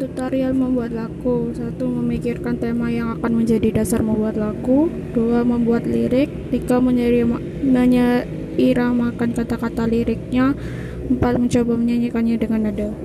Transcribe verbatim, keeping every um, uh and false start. Tutorial membuat lagu. Satu, memikirkan tema yang akan menjadi dasar membuat lagu. Dua, membuat lirik. Tiga, menyeiramakan kata-kata liriknya. Empat, mencoba menyanyikannya dengan nada.